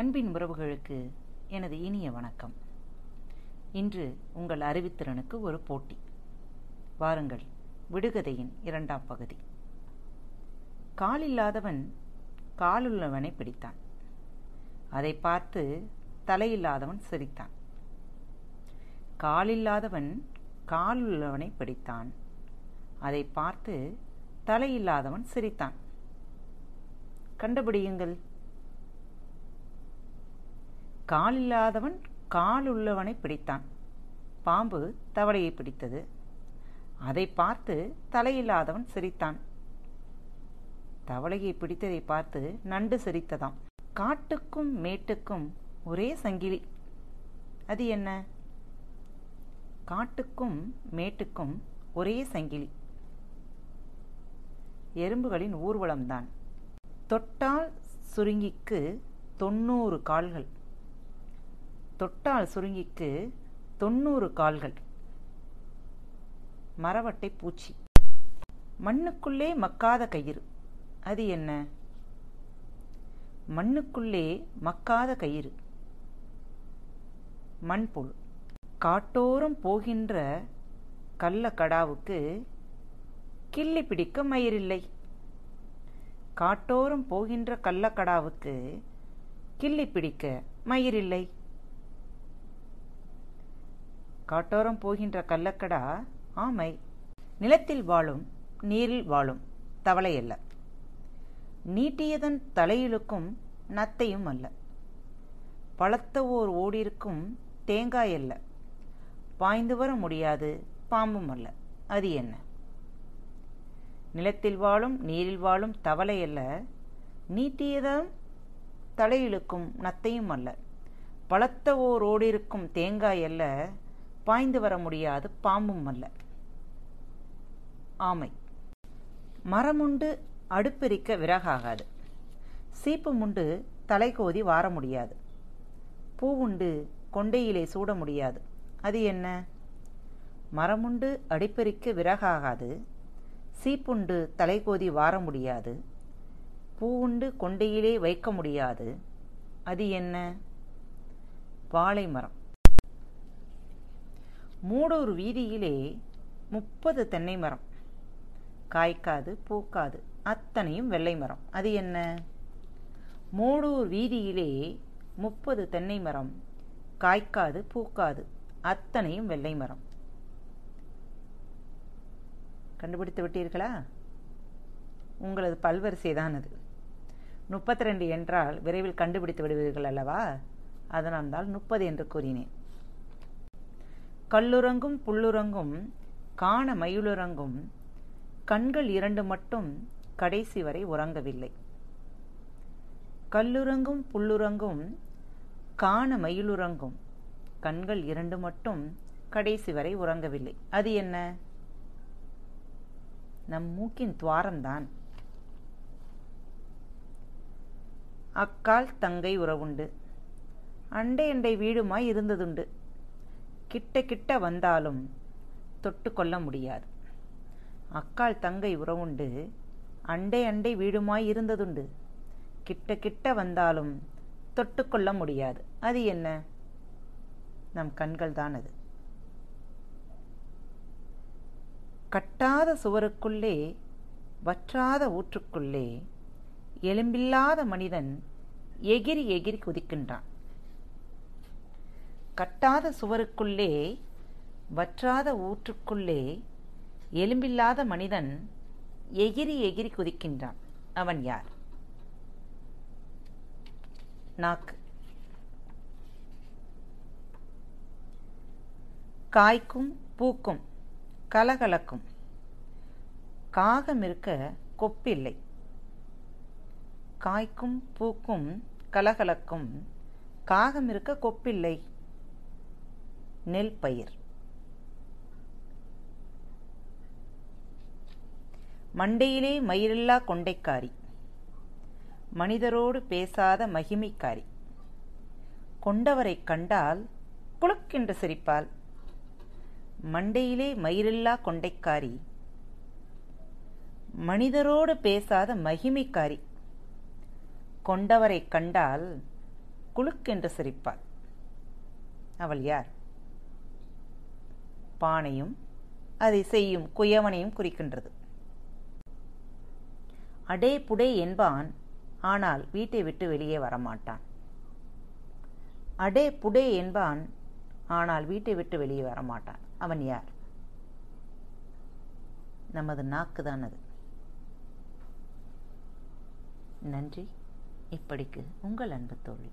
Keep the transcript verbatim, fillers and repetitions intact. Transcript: அன்பின் உறவுகளுக்கு எனது இனிய வணக்கம். இன்று உங்கள் அறிவுத்திறனுக்கு ஒரு போட்டி. வாருங்கள், விடுகதையின் இரண்டாம் பகுதி. காலில்லாதவன் காலுள்ளவனை பிடித்தான். அதை பார்த்து தலையில்லாதவன் சிரித்தான். காலில்லாதவன் காலுள்ளவனை பிடித்தான். அதை பார்த்து தலையில்லாதவன் சிரித்தான். கண்டுபிடியுங்கள். காலில்லாதவன் காலுள்ளவனை பிடித்தான். பாம்பு தவளையை பிடித்தது. அதை பார்த்து தலையில்லாதவன் சிரித்தான். தவளையை பிடித்ததை பார்த்து நண்டு சிரித்ததாம். காட்டுக்கும் மேட்டுக்கும் ஒரே சங்கிலி, அது என்ன? காட்டுக்கும் மேட்டுக்கும் ஒரே சங்கிலி எறும்புகளின் ஊர்வலம்தான். தொட்டால் சுருங்கிக்கு தொண்ணூறு கால்கள். தொட்டால் சுருங்கிக்கு தொண்ணூறு கால்கள். மரவட்டை பூச்சி மண்ணுக்குள்ளே மக்காத கயிறு, அது என்ன? மண்ணுக்குள்ளே மக்காத கயிறு மண்புழு. காட்டோரம் போகின்ற கள்ளக்கடாவுக்கு கிள்ளி பிடிக்க மயிரில்லை. காட்டோரம் போகின்ற கள்ளக்கடாவுக்கு கிள்ளி பிடிக்க மயிரில்லை. காட்டோரம் போகின்ற கள்ளக்கடா ஆமை. நிலத்தில் வாழும் நீரில் வாழும் தவளை அல்ல. நீட்டியதன் தலையிலுக்கும் நத்தையும் அல்ல. பழத்த ஓர் ஓடிருக்கும் தேங்காய் அல்ல. பாய்ந்து வர முடியாது பாம்பும் அல்ல, அது என்ன? நிலத்தில் வாழும் நீரில் வாழும் தவளை அல்ல. நீட்டியதன் தலையிலுக்கும் நத்தையும் அல்ல. பழத்த ஓர் ஓடிருக்கும் தேங்காய் அல்ல. பாய்ந்து வர முடியாது பாம்பும் அல்ல, ஆமை. மரமுண்டு அடுப்பெரிக்க விறகாகாது. சீப்புமுண்டு தலைகோதி வார முடியாது. பூவுண்டு கொண்டையிலே சூட முடியாது, அது என்ன? மரமுண்டு அடுப்பெரிக்க விறகாகாது. சீப்புண்டு தலைகோதி வார முடியாது. பூவுண்டு கொண்டையிலே வைக்க முடியாது, அது என்ன? வாழை மரம். மூடூர் வீதியிலே முப்பது தென்னை மரம். காய்க்காது பூக்காது, அத்தனையும் வெள்ளை மரம், அது என்ன? மூடூர் வீதியிலே முப்பது தென்னை மரம். காய்க்காது பூக்காது, அத்தனையும் வெள்ளை மரம். கண்டுபிடித்து விட்டீர்களா? உங்களது பல்வரிசைதான் அது. முப்பத்தி ரெண்டு என்றால் விரைவில் கண்டுபிடித்து விடுவீர்கள் அல்லவா? அதனால் தான் முப்பது என்று கூறினேன். கல்லுறங்கும் புல்லுறங்கும் காண மயிலுறங்கும். கண்கள் இரண்டு மட்டும் கடைசி வரை உறங்கவில்லை. கல்லுறங்கும் புல்லுறங்கும் காண மயிலுறங்கும். கண்கள் இரண்டு மட்டும் கடைசி வரை உறங்கவில்லை, அது என்ன? நம் மூக்கின் துவாரம்தான். அக்கால் தங்கை உறவுண்டு. அண்டை அண்டை வீடுமாய் இருந்ததுண்டு. கிட்ட கிட்ட வந்தாலும் தொட்டு கொள்ள முடியாது. அக்கால் தங்கை உறவுண்டு. அண்டை அண்டை வீடுமாய் இருந்ததுண்டு. கிட்ட கிட்ட வந்தாலும் தொட்டு கொள்ள முடியாது, அது என்ன? நம் கண்கள் தான் அது. கட்டாத சுவருக்குள்ளே வற்றாத ஊற்றுக்குள்ளே எலும்பில்லாத மனிதன் எகிரி எகிரி குதிக்கின்றான். கட்டாத சுவருக்குள்ளே வற்றாத ஊற்றுக்குள்ளே எலும்பில்லாத மனிதன் எகிரி எகிரி குதிக்கின்றான். அவன் யார்? நாக்கு. காய்க்கும் பூக்கும் கலகலக்கும். காகம் இருக்க கொப்பில்லை. காய்க்கும் பூக்கும் கலகலக்கும். காகம் இருக்க கொப்பில்லை. நெல் பயிர். மண்டையிலே மயிரில்லா கொண்டைக்காரி. மனிதரோடு பேசாத மகிமைக்காரி. கொண்டவரை கண்டால் குளுக்கென்று சிரிப்பாள். மண்டையிலே மயிரில்லா கொண்டைக்காரி. மனிதரோடு பேசாத மகிமைக்காரி. கொண்டவரை கண்டால் குலுக்கென்று சிரிப்பாள். அவள் யார்? பானையும் அதை செய்யும் குயவனையும் குறிக்கின்றது. அடே புடே என்பான், ஆனால் வீட்டை விட்டு வெளியே வரமாட்டான். அடே புடே என்பான் ஆனால் வீட்டை விட்டு வெளியே வரமாட்டான். அவன் யார்? நமது நாக்கு தான் அது. நன்றி. இப்படிக்கு உங்கள் அன்பு தோழி.